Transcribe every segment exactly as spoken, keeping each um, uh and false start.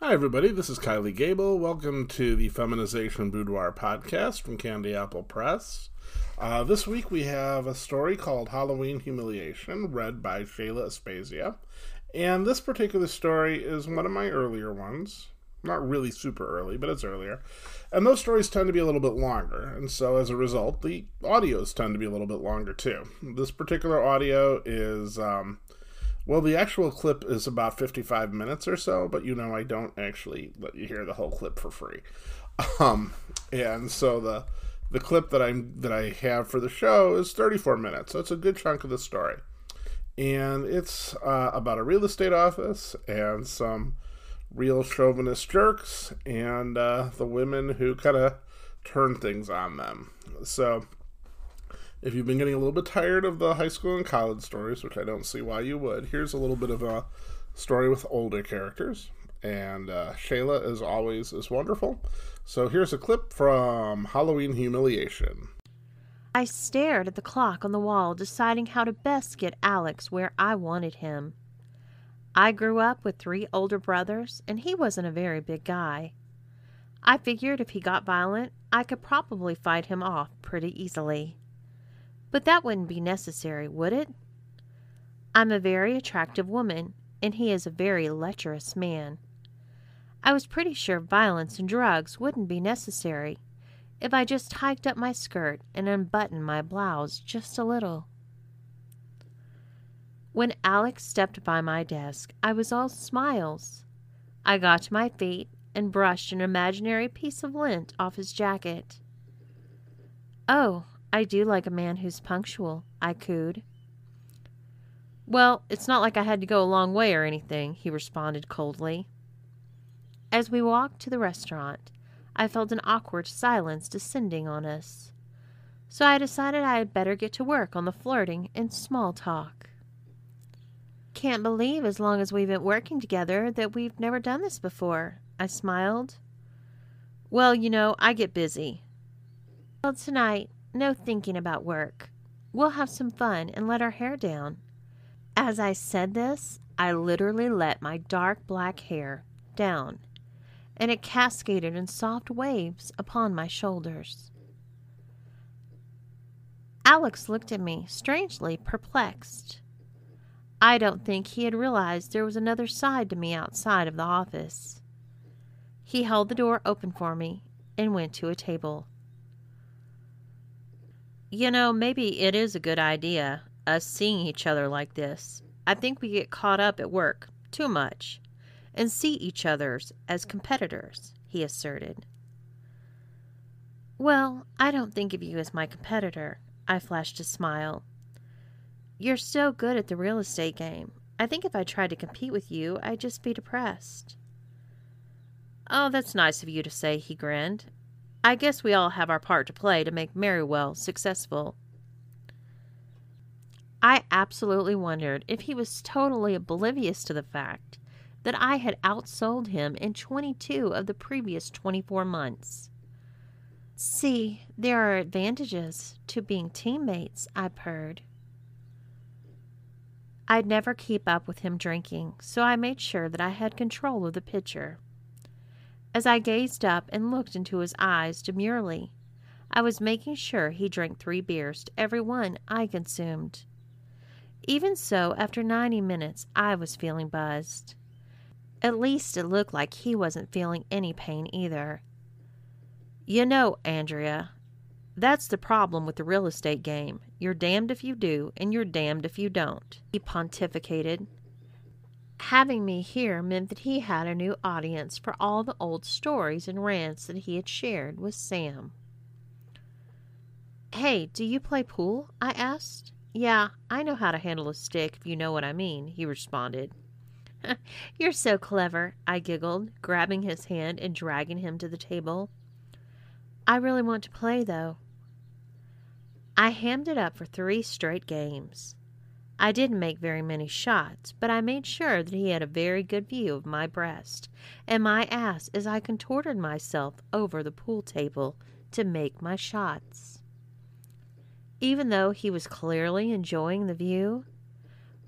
Hi everybody, this is Kylie Gable. Welcome to the Feminization Boudoir podcast from Candy Apple Press. Uh, this week we have a story called Halloween Humiliation, read by Shayla Aspasia. And this particular story is one of my earlier ones. Not really super early, but it's earlier. And those stories tend to be a little bit longer. And so as a result, the audios tend to be a little bit longer too. This particular audio is... Um, Well, the actual clip is about fifty-five minutes or so, but you know I don't actually let you hear the whole clip for free. Um, and so the the clip that I'm that I have for the show is thirty-four minutes, so it's a good chunk of the story. And it's uh, about a real estate office and some real chauvinist jerks and uh, the women who kind of turn things on them. So... if you've been getting a little bit tired of the high school and college stories, which I don't see why you would, here's a little bit of a story with older characters. And uh, Shayla, as always, is wonderful. So here's a clip from Halloween Humiliation. I stared at the clock on the wall, deciding how to best get Alex where I wanted him. I grew up with three older brothers, and he wasn't a very big guy. I figured if he got violent, I could probably fight him off pretty easily. But that wouldn't be necessary, would it? I'm a very attractive woman, and he is a very lecherous man. I was pretty sure violence and drugs wouldn't be necessary if I just hiked up my skirt and unbuttoned my blouse just a little. When Alex stepped by my desk, I was all smiles. I got to my feet and brushed an imaginary piece of lint off his jacket. Oh, I do like a man who's punctual, I cooed. Well, it's not like I had to go a long way or anything, he responded coldly. As we walked to the restaurant, I felt an awkward silence descending on us, so I decided I had better get to work on the flirting and small talk. Can't believe as long as we've been working together that we've never done this before, I smiled. Well, you know, I get busy. Well, tonight... no thinking about work. We'll have some fun and let our hair down. As I said this, I literally let my dark black hair down, and it cascaded in soft waves upon my shoulders. Alex looked at me, strangely perplexed. I don't think he had realized there was another side to me outside of the office. He held the door open for me and went to a table. You know, maybe it is a good idea, us seeing each other like this. I think we get caught up at work too much and see each other's as competitors, he asserted. Well, I don't think of you as my competitor, I flashed a smile. You're so good at the real estate game. I think if I tried to compete with you, I'd just be depressed. Oh, that's nice of you to say, he grinned. I guess we all have our part to play to make Merrywell successful. I absolutely wondered if he was totally oblivious to the fact that I had outsold him in twenty-two of the previous twenty-four months. See, there are advantages to being teammates, I purred. I'd never keep up with him drinking, so I made sure that I had control of the pitcher. As I gazed up and looked into his eyes demurely, I was making sure he drank three beers to every one I consumed. Even so, after ninety minutes, I was feeling buzzed. At least it looked like he wasn't feeling any pain either. You know, Andrea, that's the problem with the real estate game. You're damned if you do, and you're damned if you don't, he pontificated. Having me here meant that he had a new audience for all the old stories and rants that he had shared with Sam. Hey, do you play pool? I asked. Yeah, I know how to handle a stick if you know what I mean, he responded. You're so clever, I giggled, grabbing his hand and dragging him to the table. I really want to play, though. I hammed it up for three straight games. I didn't make very many shots, but I made sure that he had a very good view of my breast and my ass as I contorted myself over the pool table to make my shots. Even though he was clearly enjoying the view,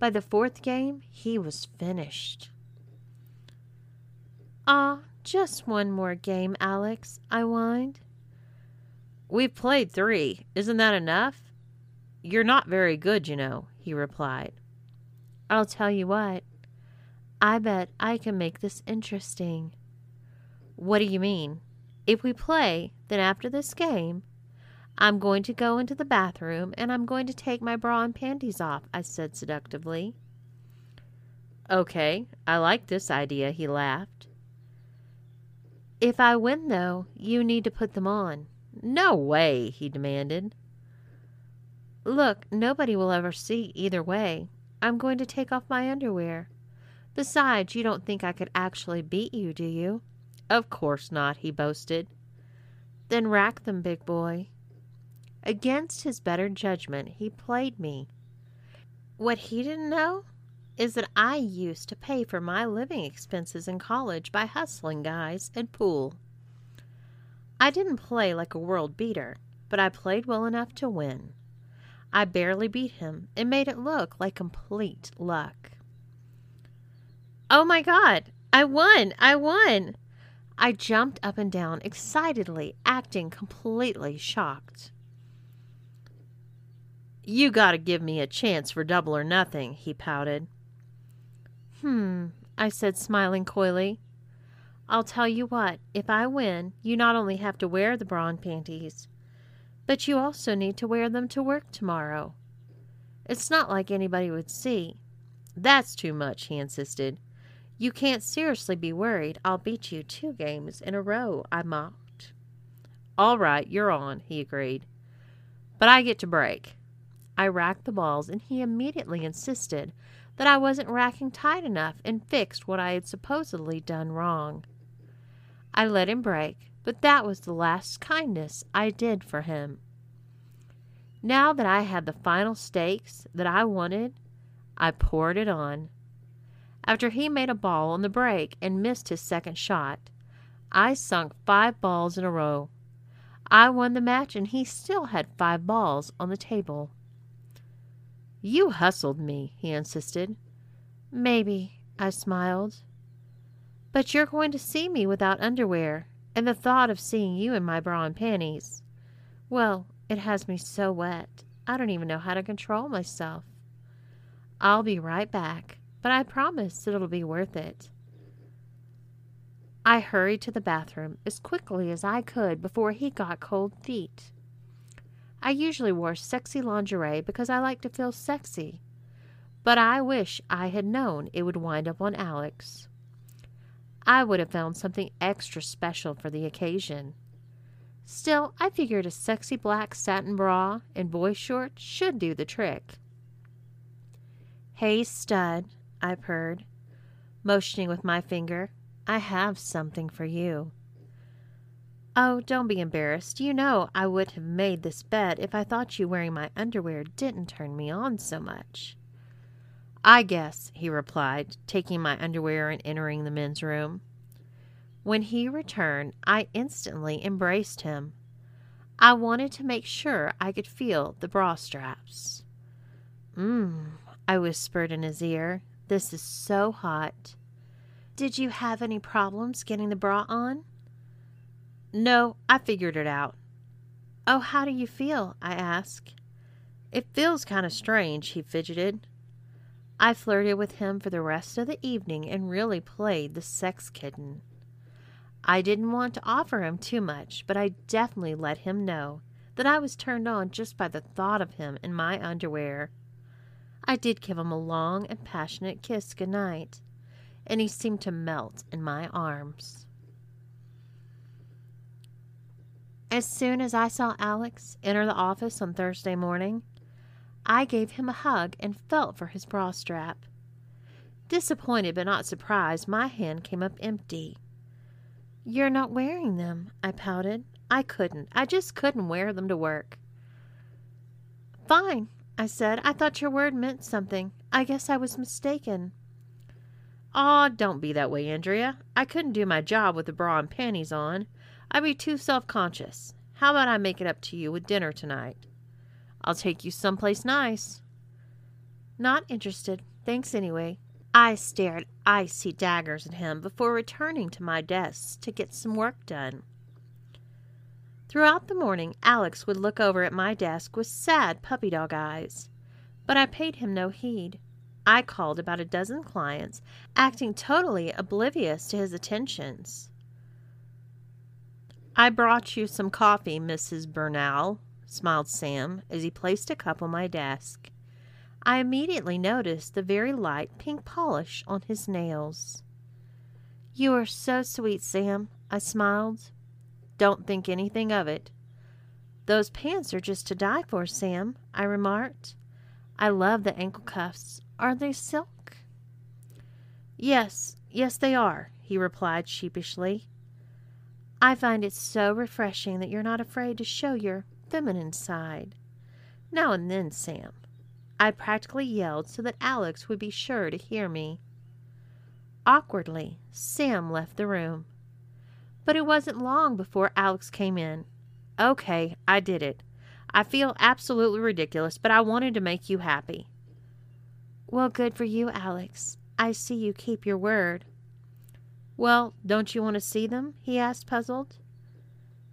by the fourth game, he was finished. Ah, just one more game, Alex, I whined. We've played three. Isn't that enough? You're not very good, you know, he replied. I'll tell you what. I bet I can make this interesting. What do you mean? If we play, then after this game, I'm going to go into the bathroom and I'm going to take my bra and panties off, I said seductively. Okay, I like this idea, he laughed. If I win, though, you need to put them on. No way, he demanded. Look, nobody will ever see either way. I'm going to take off my underwear. Besides, you don't think I could actually beat you, do you? Of course not, he boasted. Then rack them, big boy. Against his better judgment, he played me. What he didn't know is that I used to pay for my living expenses in college by hustling guys and pool. I didn't play like a world beater, but I played well enough to win. I barely beat him and made it look like complete luck. Oh my God! I won! I won! I jumped up and down excitedly, acting completely shocked. You gotta give me a chance for double or nothing, he pouted. Hmm, I said, smiling coyly. I'll tell you what, if I win, you not only have to wear the bra and panties, but you also need to wear them to work tomorrow. It's not like anybody would see. That's too much, he insisted. You can't seriously be worried. I'll beat you two games in a row, I mocked. All right, you're on, he agreed. But I get to break. I racked the balls, and he immediately insisted that I wasn't racking tight enough and fixed what I had supposedly done wrong. I let him break, but that was the last kindness I did for him. Now that I had the final stakes that I wanted, I poured it on. After he made a ball on the break and missed his second shot, I sunk five balls in a row. I won the match, and he still had five balls on the table. You hustled me, he insisted. Maybe, I smiled. But you're going to see me without underwear, and the thought of seeing you in my bra and panties, well, it has me so wet, I don't even know how to control myself. I'll be right back, but I promise it'll be worth it. I hurried to the bathroom as quickly as I could before he got cold feet. I usually wore sexy lingerie because I like to feel sexy, but I wish I had known it would wind up on Alex. I would have found something extra special for the occasion. Still, I figured a sexy black satin bra and boy shorts should do the trick. Hey, stud, I purred, motioning with my finger. I have something for you. Oh, don't be embarrassed. You know I would have made this bet if I thought you wearing my underwear didn't turn me on so much. I guess, he replied, taking my underwear and entering the men's room. When he returned, I instantly embraced him. I wanted to make sure I could feel the bra straps. Mmm, I whispered in his ear. This is so hot. Did you have any problems getting the bra on? No, I figured it out. Oh, how do you feel? I asked. It feels kind of strange, he fidgeted. I flirted with him for the rest of the evening and really played the sex kitten. I didn't want to offer him too much, but I definitely let him know that I was turned on just by the thought of him in my underwear. I did give him a long and passionate kiss goodnight, and he seemed to melt in my arms. As soon as I saw Alex enter the office on Thursday morning, I gave him a hug and felt for his bra strap. Disappointed but not surprised, my hand came up empty. You're not wearing them, I pouted. I couldn't. I just couldn't wear them to work. Fine, I said. I thought your word meant something. I guess I was mistaken. Aw, don't be that way, Andrea. I couldn't do my job with the bra and panties on. I'd be too self-conscious. How about I make it up to you with dinner tonight? I'll take you someplace nice. Not interested. Thanks anyway. I stared icy daggers at him before returning to my desk to get some work done. Throughout the morning, Alex would look over at my desk with sad puppy dog eyes, but I paid him no heed. I called about a dozen clients, acting totally oblivious to his attentions. "I brought you some coffee, Missus Bernal," smiled Sam as he placed a cup on my desk. I immediately noticed the very light pink polish on his nails. "You are so sweet, Sam," I smiled. "Don't think anything of it." "Those pants are just to die for, Sam," I remarked. "I love the ankle cuffs. Are they silk?" Yes, yes they are," he replied sheepishly. "I find it so refreshing that you're not afraid to show your feminine side. Now and then, Sam." I practically yelled so that Alex would be sure to hear me. Awkwardly, Sam left the room. But it wasn't long before Alex came in. "Okay, I did it. I feel absolutely ridiculous, but I wanted to make you happy." "Well, good for you, Alex. I see you keep your word." "Well, don't you want to see them?" he asked, puzzled.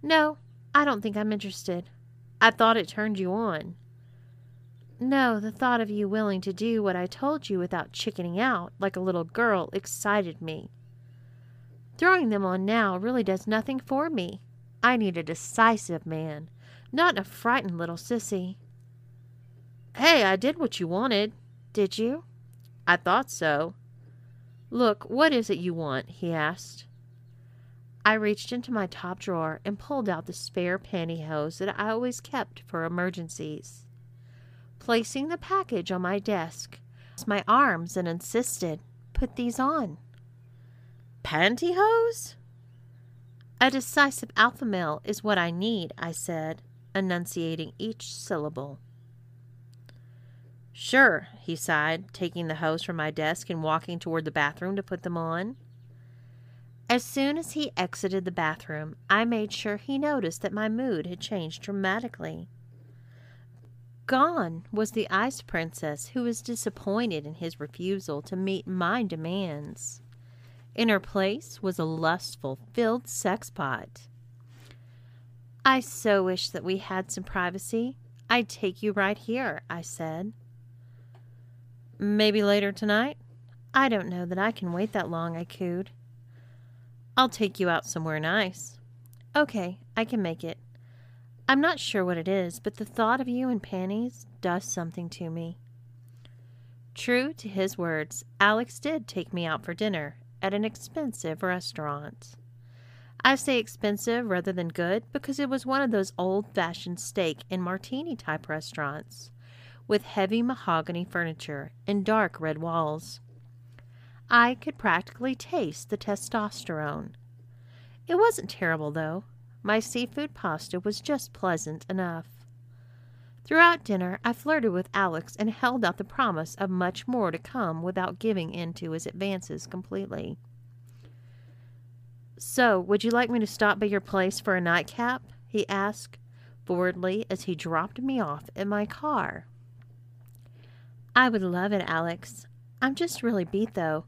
"No, I don't think I'm interested." "I thought it turned you on." "No, the thought of you willing to do what I told you without chickening out like a little girl excited me. Throwing them on now really does nothing for me. I need a decisive man, not a frightened little sissy." "Hey, I did what you wanted." "Did you?" "I thought so." "Look, what is it you want?" he asked. I reached into my top drawer and pulled out the spare pantyhose that I always kept for emergencies. Placing the package on my desk, I crossed my arms and insisted, "Put these on." "Pantyhose?" "A decisive alpha male is what I need," I said, enunciating each syllable. "Sure," he sighed, taking the hose from my desk and walking toward the bathroom to put them on. As soon as he exited the bathroom, I made sure he noticed that my mood had changed dramatically. Gone was the ice princess who was disappointed in his refusal to meet my demands. In her place was a lustful, filled sexpot. "I so wish that we had some privacy. I'd take you right here," I said. "Maybe later tonight?" "I don't know that I can wait that long," I cooed. "I'll take you out somewhere nice." "Okay, I can make it. I'm not sure what it is, but the thought of you in panties does something to me." True to his words, Alex did take me out for dinner at an expensive restaurant. I say expensive rather than good because it was one of those old-fashioned steak and martini-type restaurants, with heavy mahogany furniture and dark red walls. I could practically taste the testosterone. It wasn't terrible, though. My seafood pasta was just pleasant enough. Throughout dinner, I flirted with Alex and held out the promise of much more to come without giving in to his advances completely. "So, would you like me to stop by your place for a nightcap?" he asked, forwardly, as he dropped me off in my car. "I would love it, Alex. I'm just really beat, though.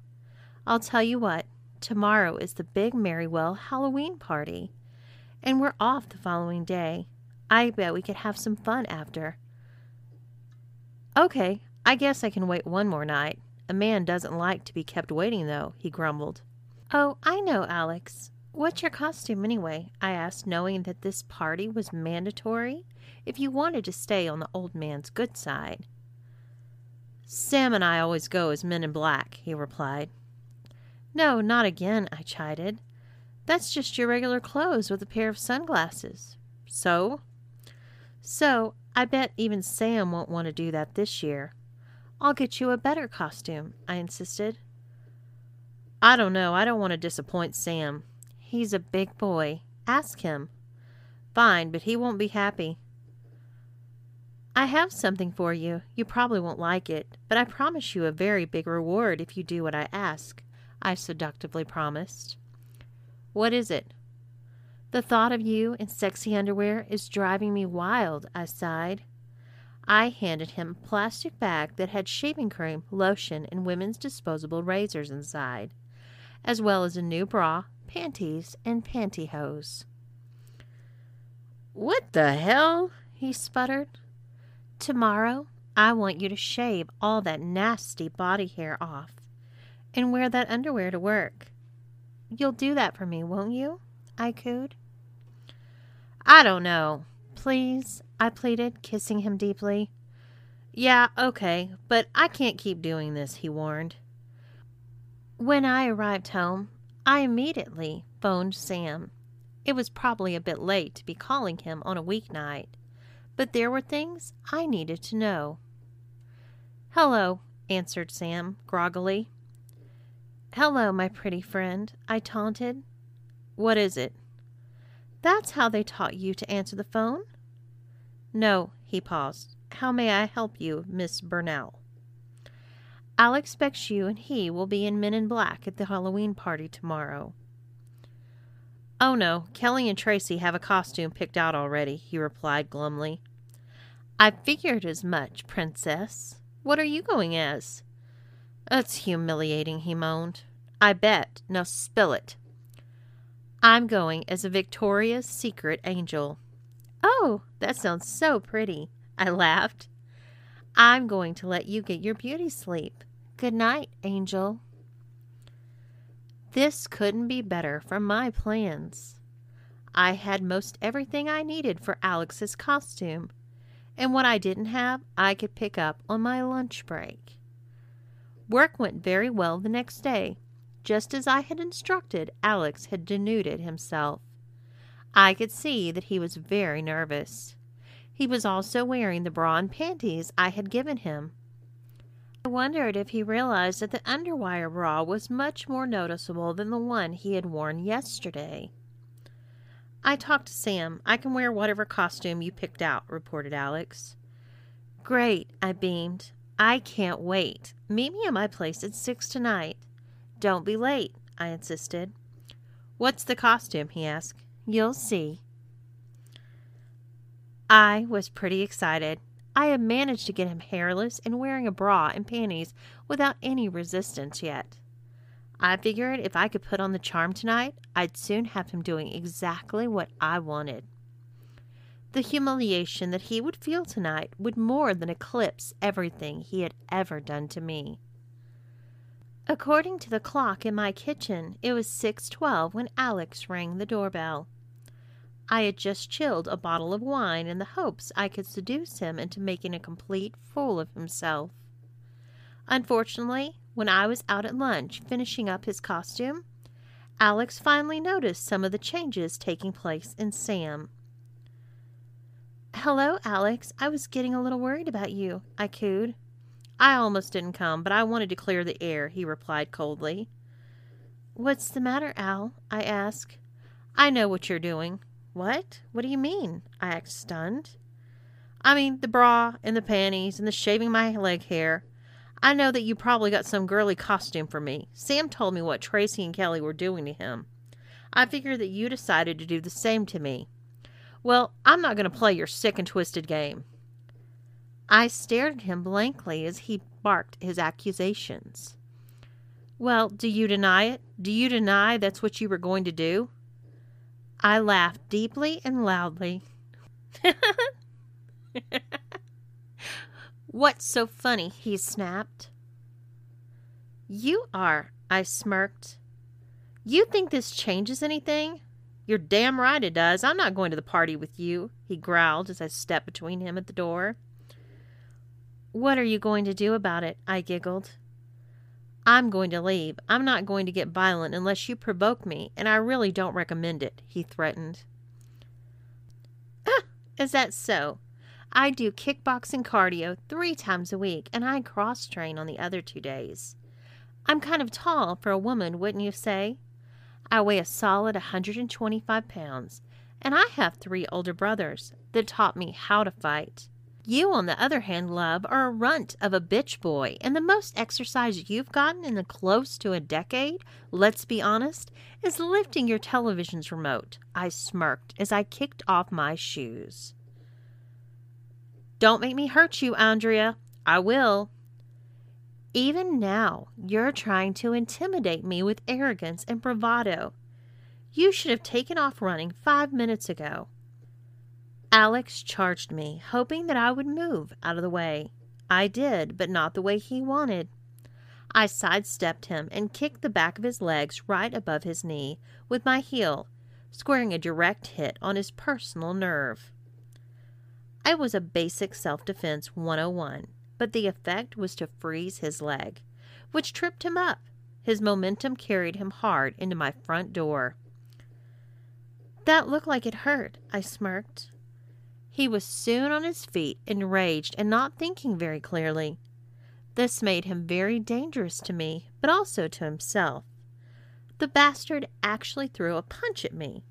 I'll tell you what, tomorrow is the big Merrywell Halloween party, and we're off the following day. I bet we could have some fun after." "Okay, I guess I can wait one more night. A man doesn't like to be kept waiting, though," he grumbled. "Oh, I know, Alex. What's your costume anyway?" I asked, knowing that this party was mandatory if you wanted to stay on the old man's good side. "Sam and I always go as men in black," he replied. "No, not again," I chided. "That's just your regular clothes with a pair of sunglasses." "So?" "So, I bet even Sam won't want to do that this year." "I'll get you a better costume," I insisted. "I don't know. I don't want to disappoint Sam." "He's a big boy. Ask him." "Fine, but he won't be happy." "I have something for you. You probably won't like it, but I promise you a very big reward if you do what I ask," I seductively promised. "What is it?" "The thought of you in sexy underwear is driving me wild," I sighed. I handed him a plastic bag that had shaving cream, lotion, and women's disposable razors inside, as well as a new bra, panties, and pantyhose. "What the hell?" he sputtered. "Tomorrow, I want you to shave all that nasty body hair off and wear that underwear to work. You'll do that for me, won't you?" I cooed. "I don't know. Please," I pleaded, kissing him deeply. "Yeah, okay, but I can't keep doing this," he warned. When I arrived home, I immediately phoned Sam. It was probably a bit late to be calling him on a weeknight, but there were things I needed to know. "Hello," answered Sam groggily. "Hello, my pretty friend," I taunted. "What is it?" "That's how they taught you to answer the phone?" "No," he paused. "How may I help you, Miss Burnell?" "I'll expect you and he will be in Men in Black at the Halloween party tomorrow." "Oh no, Kelly and Tracy have a costume picked out already," he replied glumly. "I figured as much, princess. What are you going as?" "That's humiliating," he moaned. "I bet. Now spill it." "I'm going as a Victoria's Secret angel." "Oh, that sounds so pretty," I laughed. "I'm going to let you get your beauty sleep. Good night, Angel." This couldn't be better for my plans. I had most everything I needed for Alex's costume, and what I didn't have, I could pick up on my lunch break. Work went very well the next day. Just as I had instructed, Alex had denuded himself. I could see that he was very nervous. He was also wearing the bra and panties I had given him. I wondered if he realized that the underwire bra was much more noticeable than the one he had worn yesterday. "I talked to Sam. I can wear whatever costume you picked out," reported Alex. "Great," I beamed. "I can't wait. Meet me at my place at six tonight." "Don't be late," I insisted. "What's the costume?" he asked. "You'll see." I was pretty excited. I had managed to get him hairless and wearing a bra and panties without any resistance yet. I figured if I could put on the charm tonight, I'd soon have him doing exactly what I wanted. The humiliation that he would feel tonight would more than eclipse everything he had ever done to me. According to the clock in my kitchen, it was six twelve when Alex rang the doorbell. I had just chilled a bottle of wine in the hopes I could seduce him into making a complete fool of himself. Unfortunately, when I was out at lunch finishing up his costume, Alex finally noticed some of the changes taking place in Sam. "Hello, Alex. I was getting a little worried about you," I cooed. "I almost didn't come, but I wanted to clear the air," he replied coldly. "What's the matter, Al?" I asked. "I know what you're doing." "What? What do you mean?" I asked, stunned. "I mean, the bra and the panties and the shaving my leg hair. I know that you probably got some girly costume for me. Sam told me what Tracy and Kelly were doing to him. I figured that you decided to do the same to me. Well, I'm not going to play your sick and twisted game." I stared at him blankly as he barked his accusations. "Well, do you deny it? Do you deny that's what you were going to do?" I laughed deeply and loudly. "What's so funny?" he snapped. "You are," I smirked. "You think this changes anything? You're damn right it does. I'm not going to the party with you," he growled as I stepped between him and the door. "What are you going to do about it?" I giggled. "I'm going to leave. I'm not going to get violent unless you provoke me, and I really don't recommend it," he threatened. "Ah, is that so? I do kickboxing cardio three times a week, and I cross-train on the other two days. I'm kind of tall for a woman, wouldn't you say? I weigh a solid one hundred twenty-five pounds, and I have three older brothers that taught me how to fight. You, on the other hand, love, are a runt of a bitch boy, and the most exercise you've gotten in the close to a decade, let's be honest, is lifting your television's remote." I smirked as I kicked off my shoes. Don't make me hurt you, Andrea. I will. Even now, you're trying to intimidate me with arrogance and bravado. You should have taken off running five minutes ago. Alex charged me, hoping that I would move out of the way. I did, but not the way he wanted. I sidestepped him and kicked the back of his legs right above his knee with my heel, squaring a direct hit on his personal nerve. It was a basic self-defense one oh one, but the effect was to freeze his leg, which tripped him up. His momentum carried him hard into my front door. That looked like it hurt, I smirked. He was soon on his feet, enraged and not thinking very clearly. This made him very dangerous to me, but also to himself. The bastard actually threw a punch at me,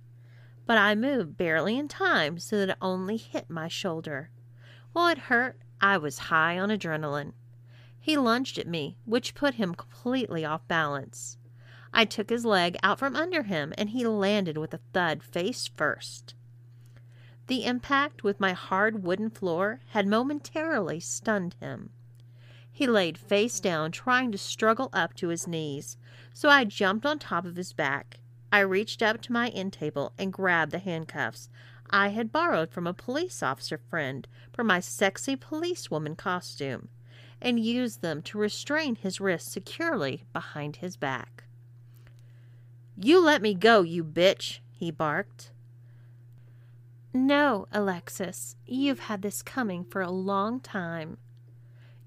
but I moved barely in time so that it only hit my shoulder. While it hurt, I was high on adrenaline. He lunged at me, which put him completely off balance. I took his leg out from under him, and he landed with a thud face first. The impact with my hard wooden floor had momentarily stunned him. He laid face down, trying to struggle up to his knees, so I jumped on top of his back. I reached up to my end table and grabbed the handcuffs I had borrowed from a police officer friend for my sexy policewoman costume, and used them to restrain his wrists securely behind his back. "You let me go, you bitch," he barked. "No, Alexis, you've had this coming for a long time.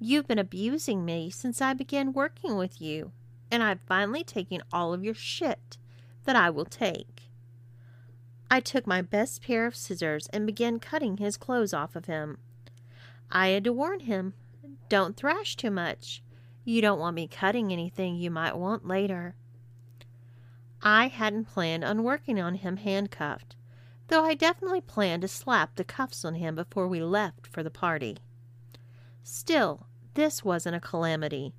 You've been abusing me since I began working with you, and I've finally taken all of your shit that I will take." I took my best pair of scissors and began cutting his clothes off of him. I had to warn him, "Don't thrash too much. You don't want me cutting anything you might want later." I hadn't planned on working on him handcuffed, though I definitely planned to slap the cuffs on him before we left for the party. Still, this wasn't a calamity.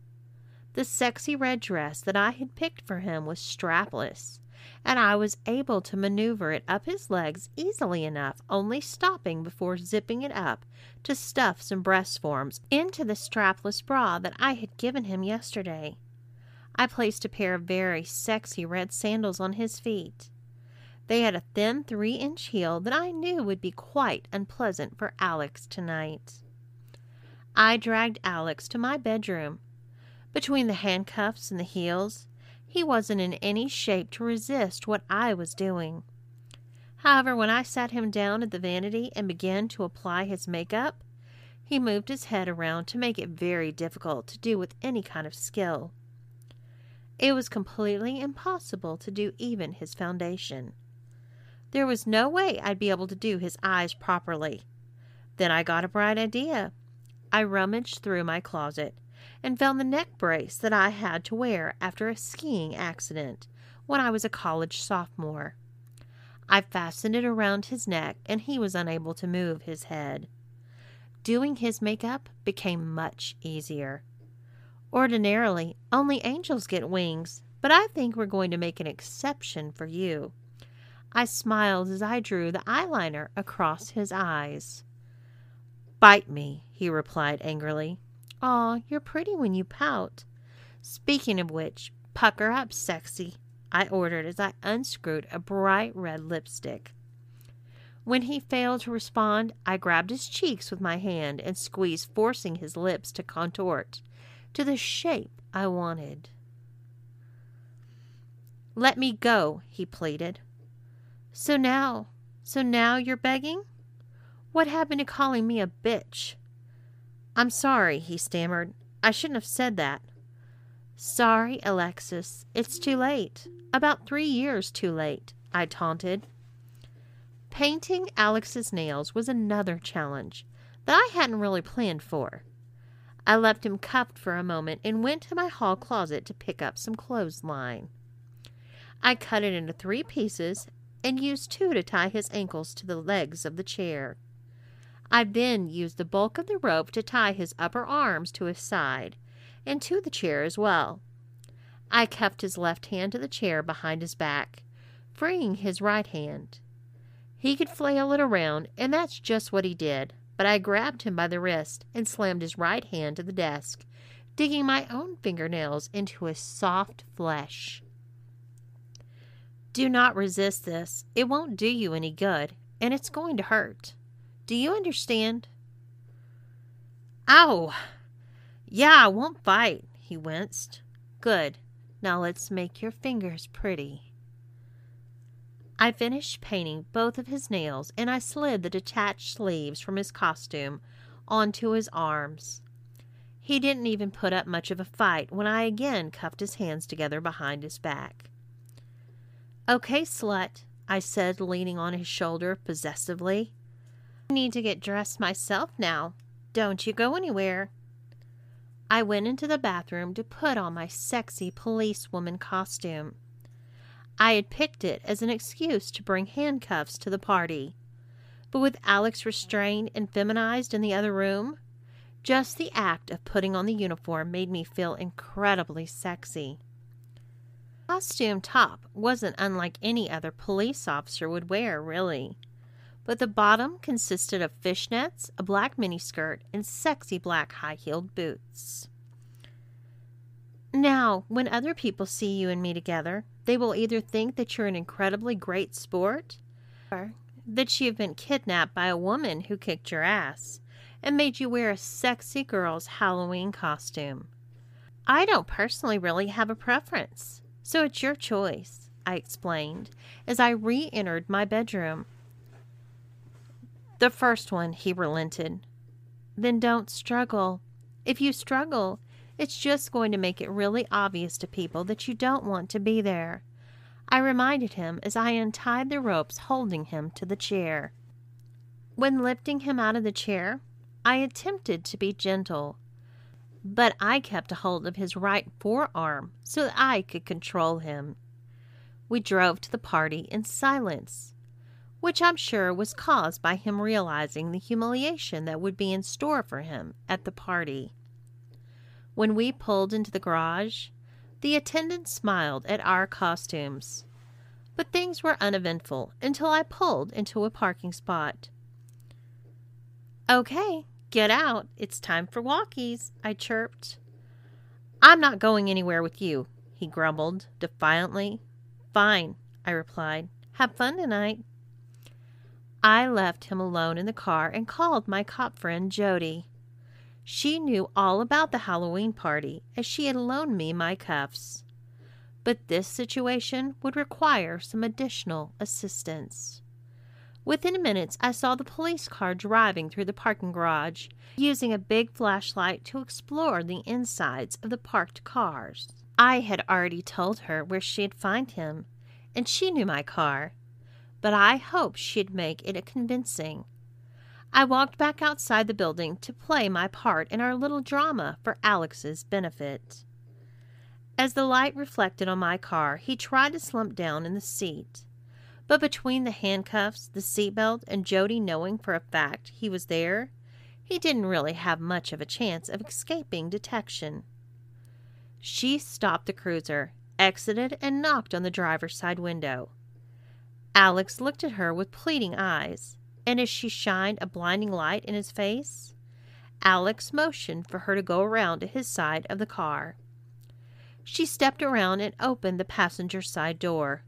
The sexy red dress that I had picked for him was strapless, and I was able to maneuver it up his legs easily enough, only stopping before zipping it up to stuff some breast forms into the strapless bra that I had given him yesterday. I placed a pair of very sexy red sandals on his feet. They had a thin three-inch heel that I knew would be quite unpleasant for Alex tonight. I dragged Alex to my bedroom. Between the handcuffs and the heels, he wasn't in any shape to resist what I was doing. However, when I sat him down at the vanity and began to apply his makeup, he moved his head around to make it very difficult to do with any kind of skill. It was completely impossible to do even his foundation. There was no way I'd be able to do his eyes properly. Then I got a bright idea. I rummaged through my closet and found the neck brace that I had to wear after a skiing accident when I was a college sophomore. I fastened it around his neck, and he was unable to move his head. Doing his makeup became much easier. Ordinarily, only angels get wings, but I think we're going to make an exception for you. I smiled as I drew the eyeliner across his eyes. "Bite me," he replied angrily. "Aw, you're pretty when you pout. Speaking of which, pucker up, sexy," I ordered as I unscrewed a bright red lipstick. When he failed to respond, I grabbed his cheeks with my hand and squeezed, forcing his lips to contort to the shape I wanted. "Let me go," he pleaded. So now, so now you're begging? What happened to calling me a bitch?" "I'm sorry," he stammered. "I shouldn't have said that." "Sorry, Alexis. It's too late. About three years too late," I taunted. Painting Alex's nails was another challenge that I hadn't really planned for. I left him cuffed for a moment and went to my hall closet to pick up some clothesline. I cut it into three pieces and used two to tie his ankles to the legs of the chair. I then used the bulk of the rope to tie his upper arms to his side and to the chair as well. I cuffed his left hand to the chair behind his back, freeing his right hand. He could flail it around, and that's just what he did. but I grabbed him by the wrist and slammed his right hand to the desk, digging my own fingernails into his soft flesh. Do not resist this. It won't do you any good, and it's going to hurt. Do you understand? Ow! Yeah, I won't bite, he winced. Good. Now let's make your fingers pretty. I finished painting both of his nails, and I slid the detached sleeves from his costume onto his arms. He didn't even put up much of a fight when I again cuffed his hands together behind his back. Okay, slut, I said, leaning on his shoulder possessively. I need to get dressed myself now. Don't you go anywhere. I went into the bathroom to put on my sexy policewoman costume. I had picked it as an excuse to bring handcuffs to the party. But with Alex restrained and feminized in the other room, just the act of putting on the uniform made me feel incredibly sexy. The costume top wasn't unlike any other police officer would wear, really. But the bottom consisted of fishnets, a black miniskirt, and sexy black high-heeled boots. Now, when other people see you and me together, they will either think that you're an incredibly great sport or that you've been kidnapped by a woman who kicked your ass and made you wear a sexy girl's Halloween costume. I don't personally really have a preference, so it's your choice, I explained as I re-entered my bedroom. The first one, he relented. Then don't struggle. If you struggle, it's just going to make it really obvious to people that you don't want to be there, I reminded him as I untied the ropes holding him to the chair. When lifting him out of the chair, I attempted to be gentle, but I kept a hold of his right forearm so that I could control him. We drove to the party in silence, which I'm sure was caused by him realizing the humiliation that would be in store for him at the party. When we pulled into the garage, the attendant smiled at our costumes. But things were uneventful until I pulled into a parking spot. Okay, get out. It's time for walkies, I chirped. I'm not going anywhere with you, he grumbled defiantly. Fine, I replied. Have fun tonight. I left him alone in the car and called my cop friend Jody. She knew all about the Halloween party, as she had loaned me my cuffs. But this situation would require some additional assistance. Within minutes, I saw the police car driving through the parking garage, using a big flashlight to explore the insides of the parked cars. I had already told her where she'd find him, and she knew my car, but I hoped she'd make it a convincing. I walked back outside the building to play my part in our little drama for Alex's benefit. As the light reflected on my car, he tried to slump down in the seat. But between the handcuffs, the seatbelt, and Jody knowing for a fact he was there, he didn't really have much of a chance of escaping detection. She stopped the cruiser, exited, and knocked on the driver's side window. Alex looked at her with pleading eyes, and as she shined a blinding light in his face, Alex motioned for her to go around to his side of the car. She stepped around and opened the passenger side door.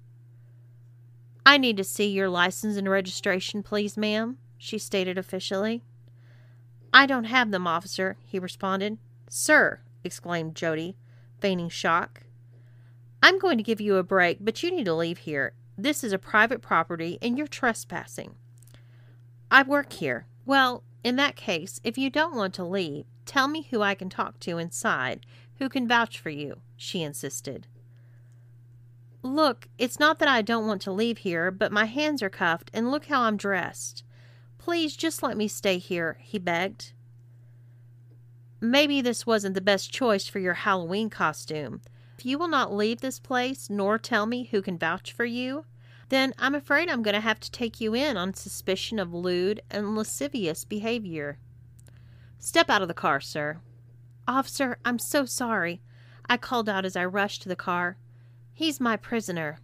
I need to see your license and registration, please, ma'am, she stated officially. I don't have them, officer, he responded. Sir, exclaimed Jody, feigning shock. I'm going to give you a break, but you need to leave here. This is a private property and you're trespassing. I work here. Well, in that case, if you don't want to leave, tell me who I can talk to inside, who can vouch for you, she insisted. Look, it's not that I don't want to leave here, but my hands are cuffed, and look how I'm dressed. Please just let me stay here, he begged. Maybe this wasn't the best choice for your Halloween costume. If you will not leave this place, nor tell me who can vouch for you, then I'm afraid I'm going to have to take you in on suspicion of lewd and lascivious behavior. Step out of the car, sir. Officer, I'm so sorry, I called out as I rushed to the car. He's my prisoner.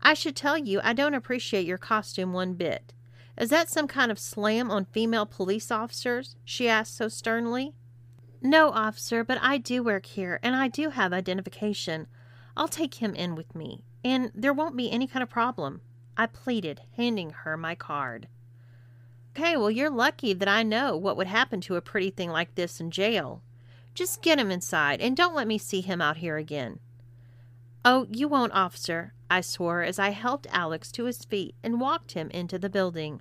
I should tell you I don't appreciate your costume one bit, Is that some kind of slam on female police officers? She asked so sternly. No, officer, but I do work here, and I do have identification. I'll take him in with me, and there won't be any kind of problem, I pleaded, handing her my card. Okay, well, you're lucky that I know what would happen to a pretty thing like this in jail. Just get him inside, and don't let me see him out here again. Oh, you won't, officer, I swore as I helped Alex to his feet and walked him into the building.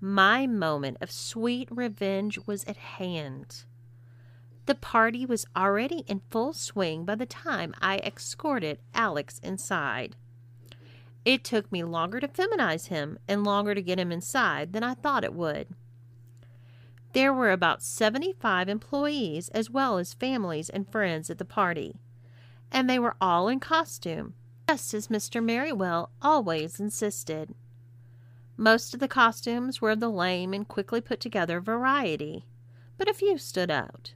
My moment of sweet revenge was at hand. The party was already in full swing by the time I escorted Alex inside. It took me longer to feminize him and longer to get him inside than I thought it would. There were about seventy-five employees as well as families and friends at the party, and they were all in costume, just as Mister Merrywell always insisted. Most of the costumes were of the lame and quickly put together variety, but a few stood out.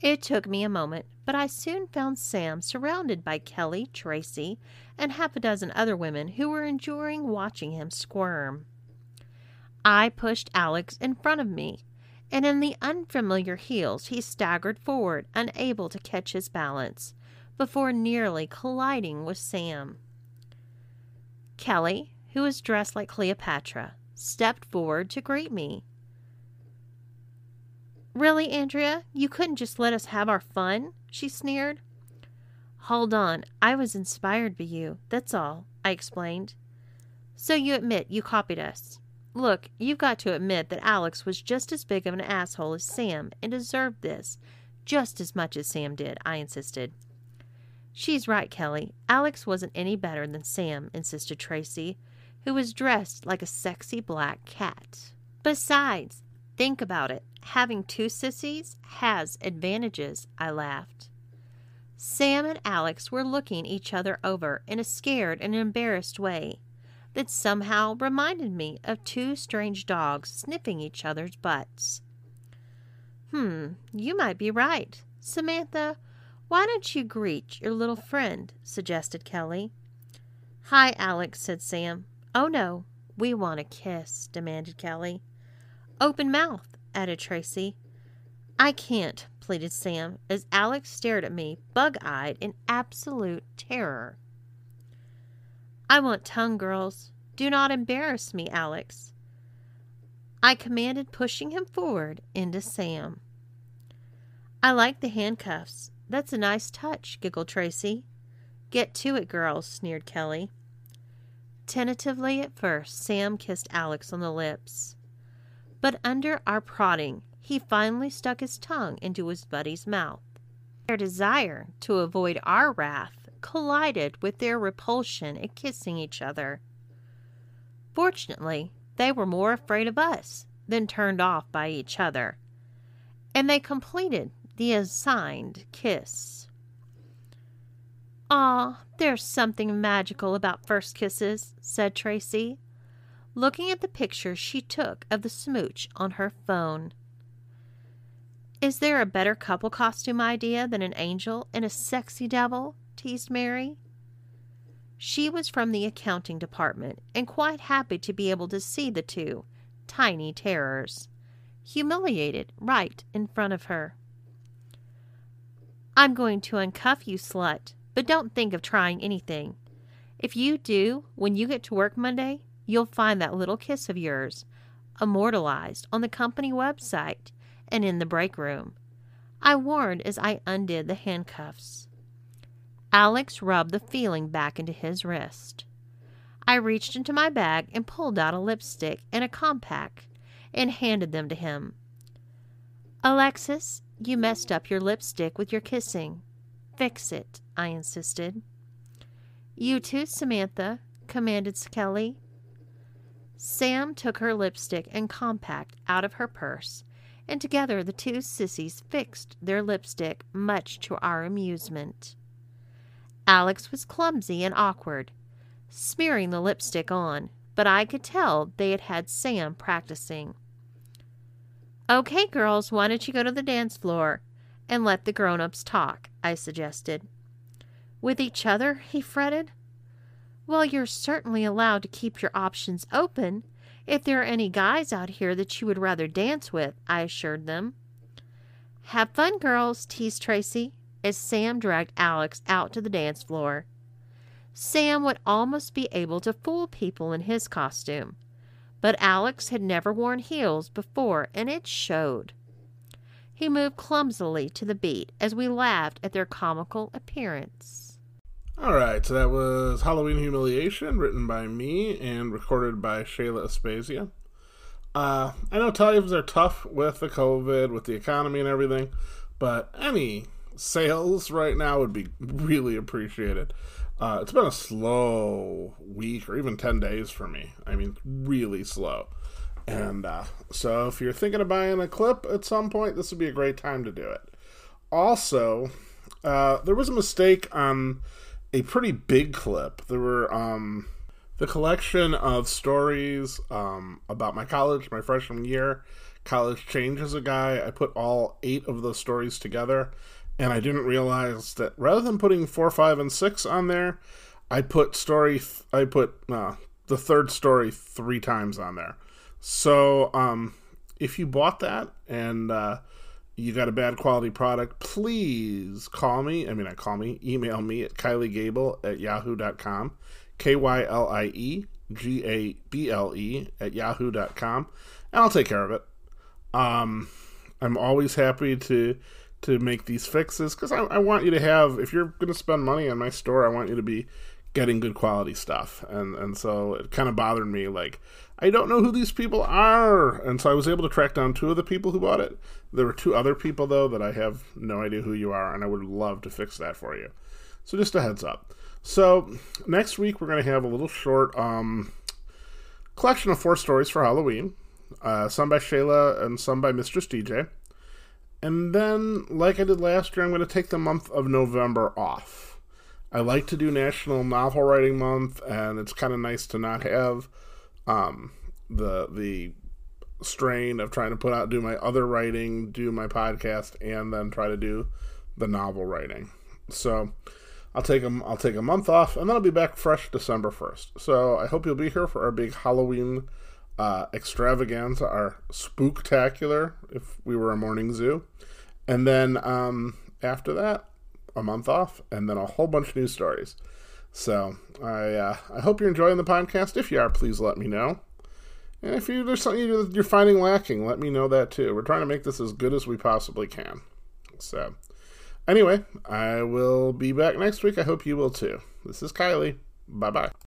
It took me a moment, but I soon found Sam surrounded by Kelly, Tracy, and half a dozen other women who were enjoying watching him squirm. I pushed Alex in front of me, and in the unfamiliar heels he staggered forward, unable to catch his balance, before nearly colliding with Sam. Kelly, who was dressed like Cleopatra, stepped forward to greet me. Really, Andrea? You couldn't just let us have our fun? She sneered. Hold on, I was inspired by you, that's all, I explained. So you admit you copied us. Look, you've got to admit that Alex was just as big of an asshole as Sam and deserved this, just as much as Sam did, I insisted. She's right, Kelly. Alex wasn't any better than Sam, insisted Tracy, who was dressed like a sexy black cat. Besides, think about it. Having two sissies has advantages, I laughed. Sam and Alex were looking each other over in a scared and embarrassed way that somehow reminded me of two strange dogs sniffing each other's butts. Hmm, you might be right. Samantha, why don't you greet your little friend, suggested Kelly. Hi, Alex, said Sam. Oh, no, we want a kiss, demanded Kelly. Open mouth, added Tracy. I can't, pleaded Sam, as Alex stared at me, bug-eyed in absolute terror. I want tongue, girls. Do not embarrass me, Alex, I commanded, pushing him forward into Sam. I like the handcuffs. That's a nice touch, giggled Tracy. Get to it, girls, sneered Kelly. Tentatively at first, Sam kissed Alex on the lips. But under our prodding, he finally stuck his tongue into his buddy's mouth. Their desire to avoid our wrath collided with their repulsion at kissing each other. Fortunately, they were more afraid of us than turned off by each other, and they completed the assigned kiss. Aw, there's something magical about first kisses, said Tracy, looking at the picture she took of the smooch on her phone. Is there a better couple costume idea than an angel and a sexy devil? Teased Mary. She was from the accounting department and quite happy to be able to see the two tiny terrors humiliated right in front of her. I'm going to uncuff you, slut, but don't think of trying anything. If you do, when you get to work Monday, you'll find that little kiss of yours immortalized on the company website and in the break room, I warned as I undid the handcuffs. Alex rubbed the feeling back into his wrist. I reached into my bag and pulled out a lipstick and a compact and handed them to him. Alexis, you messed up your lipstick with your kissing. Fix it, I insisted. You too, Samantha, commanded Kelly. Sam took her lipstick and compact out of her purse, and together the two sissies fixed their lipstick, much to our amusement. Alex was clumsy and awkward, smearing the lipstick on, but I could tell they had had Sam practicing. Okay, girls, why don't you go to the dance floor and let the grown-ups talk, I suggested. With each other, he fretted. Well, you're certainly allowed to keep your options open If there are any guys out here that you would rather dance with, I assured them. Have fun, girls, teased Tracy as Sam dragged Alex out to the dance floor. Sam would almost be able to fool people in his costume, but Alex had never worn heels before, and it showed. He moved clumsily to the beat as we laughed at their comical appearance. All right, so that was Halloween Humiliation, written by me and recorded by Shayla Aspasia. Uh, I know times are tough with the COVID, with the economy and everything, but any sales right now would be really appreciated. Uh, it's been a slow week or even ten days for me. I mean, really slow. And uh, so if you're thinking of buying a clip at some point, this would be a great time to do it. Also, uh, there was a mistake on a pretty big clip. There were um, the collection of stories um, about my college, my freshman year. College Changes a Guy. I put all eight of those stories together, and I didn't realize that rather than putting four, five, and six on there, I put story. Th- I put uh, the third story three times on there. So, um, if you bought that and uh, you got a bad quality product, please call me. I mean, I call me, email me at Kylie Gable at yahoo dot com, K Y L I E G A B L E at yahoo dot com, and I'll take care of it. Um, I'm always happy to to make these fixes because I, I want you to have, if you're going to spend money on my store, I want you to be getting good quality stuff. And, and so it kind of bothered me, like, I don't know who these people are. And so I was able to track down two of the people who bought it. There were two other people, though, that I have no idea who you are, and I would love to fix that for you. So just a heads up. So next week we're going to have a little short um, collection of four stories for Halloween. Uh, some by Shayla and some by Mistress D J. And then, like I did last year, I'm going to take the month of November off. I like to do National Novel Writing Month, and it's kind of nice to not have Um, the the strain of trying to put out, do my other writing, do my podcast, and then try to do the novel writing. So I'll take a, I'll take a month off, and then I'll be back fresh December first. So I hope you'll be here for our big Halloween uh, extravaganza, our spooktacular, if we were a morning zoo. And then um, after that, a month off, and then a whole bunch of new stories. So I uh, I hope you're enjoying the podcast. If you are, please let me know. And if you, there's something you're finding lacking, let me know that too. We're trying to make this as good as we possibly can. So anyway, I will be back next week. I hope you will too. This is Kylie. Bye-bye.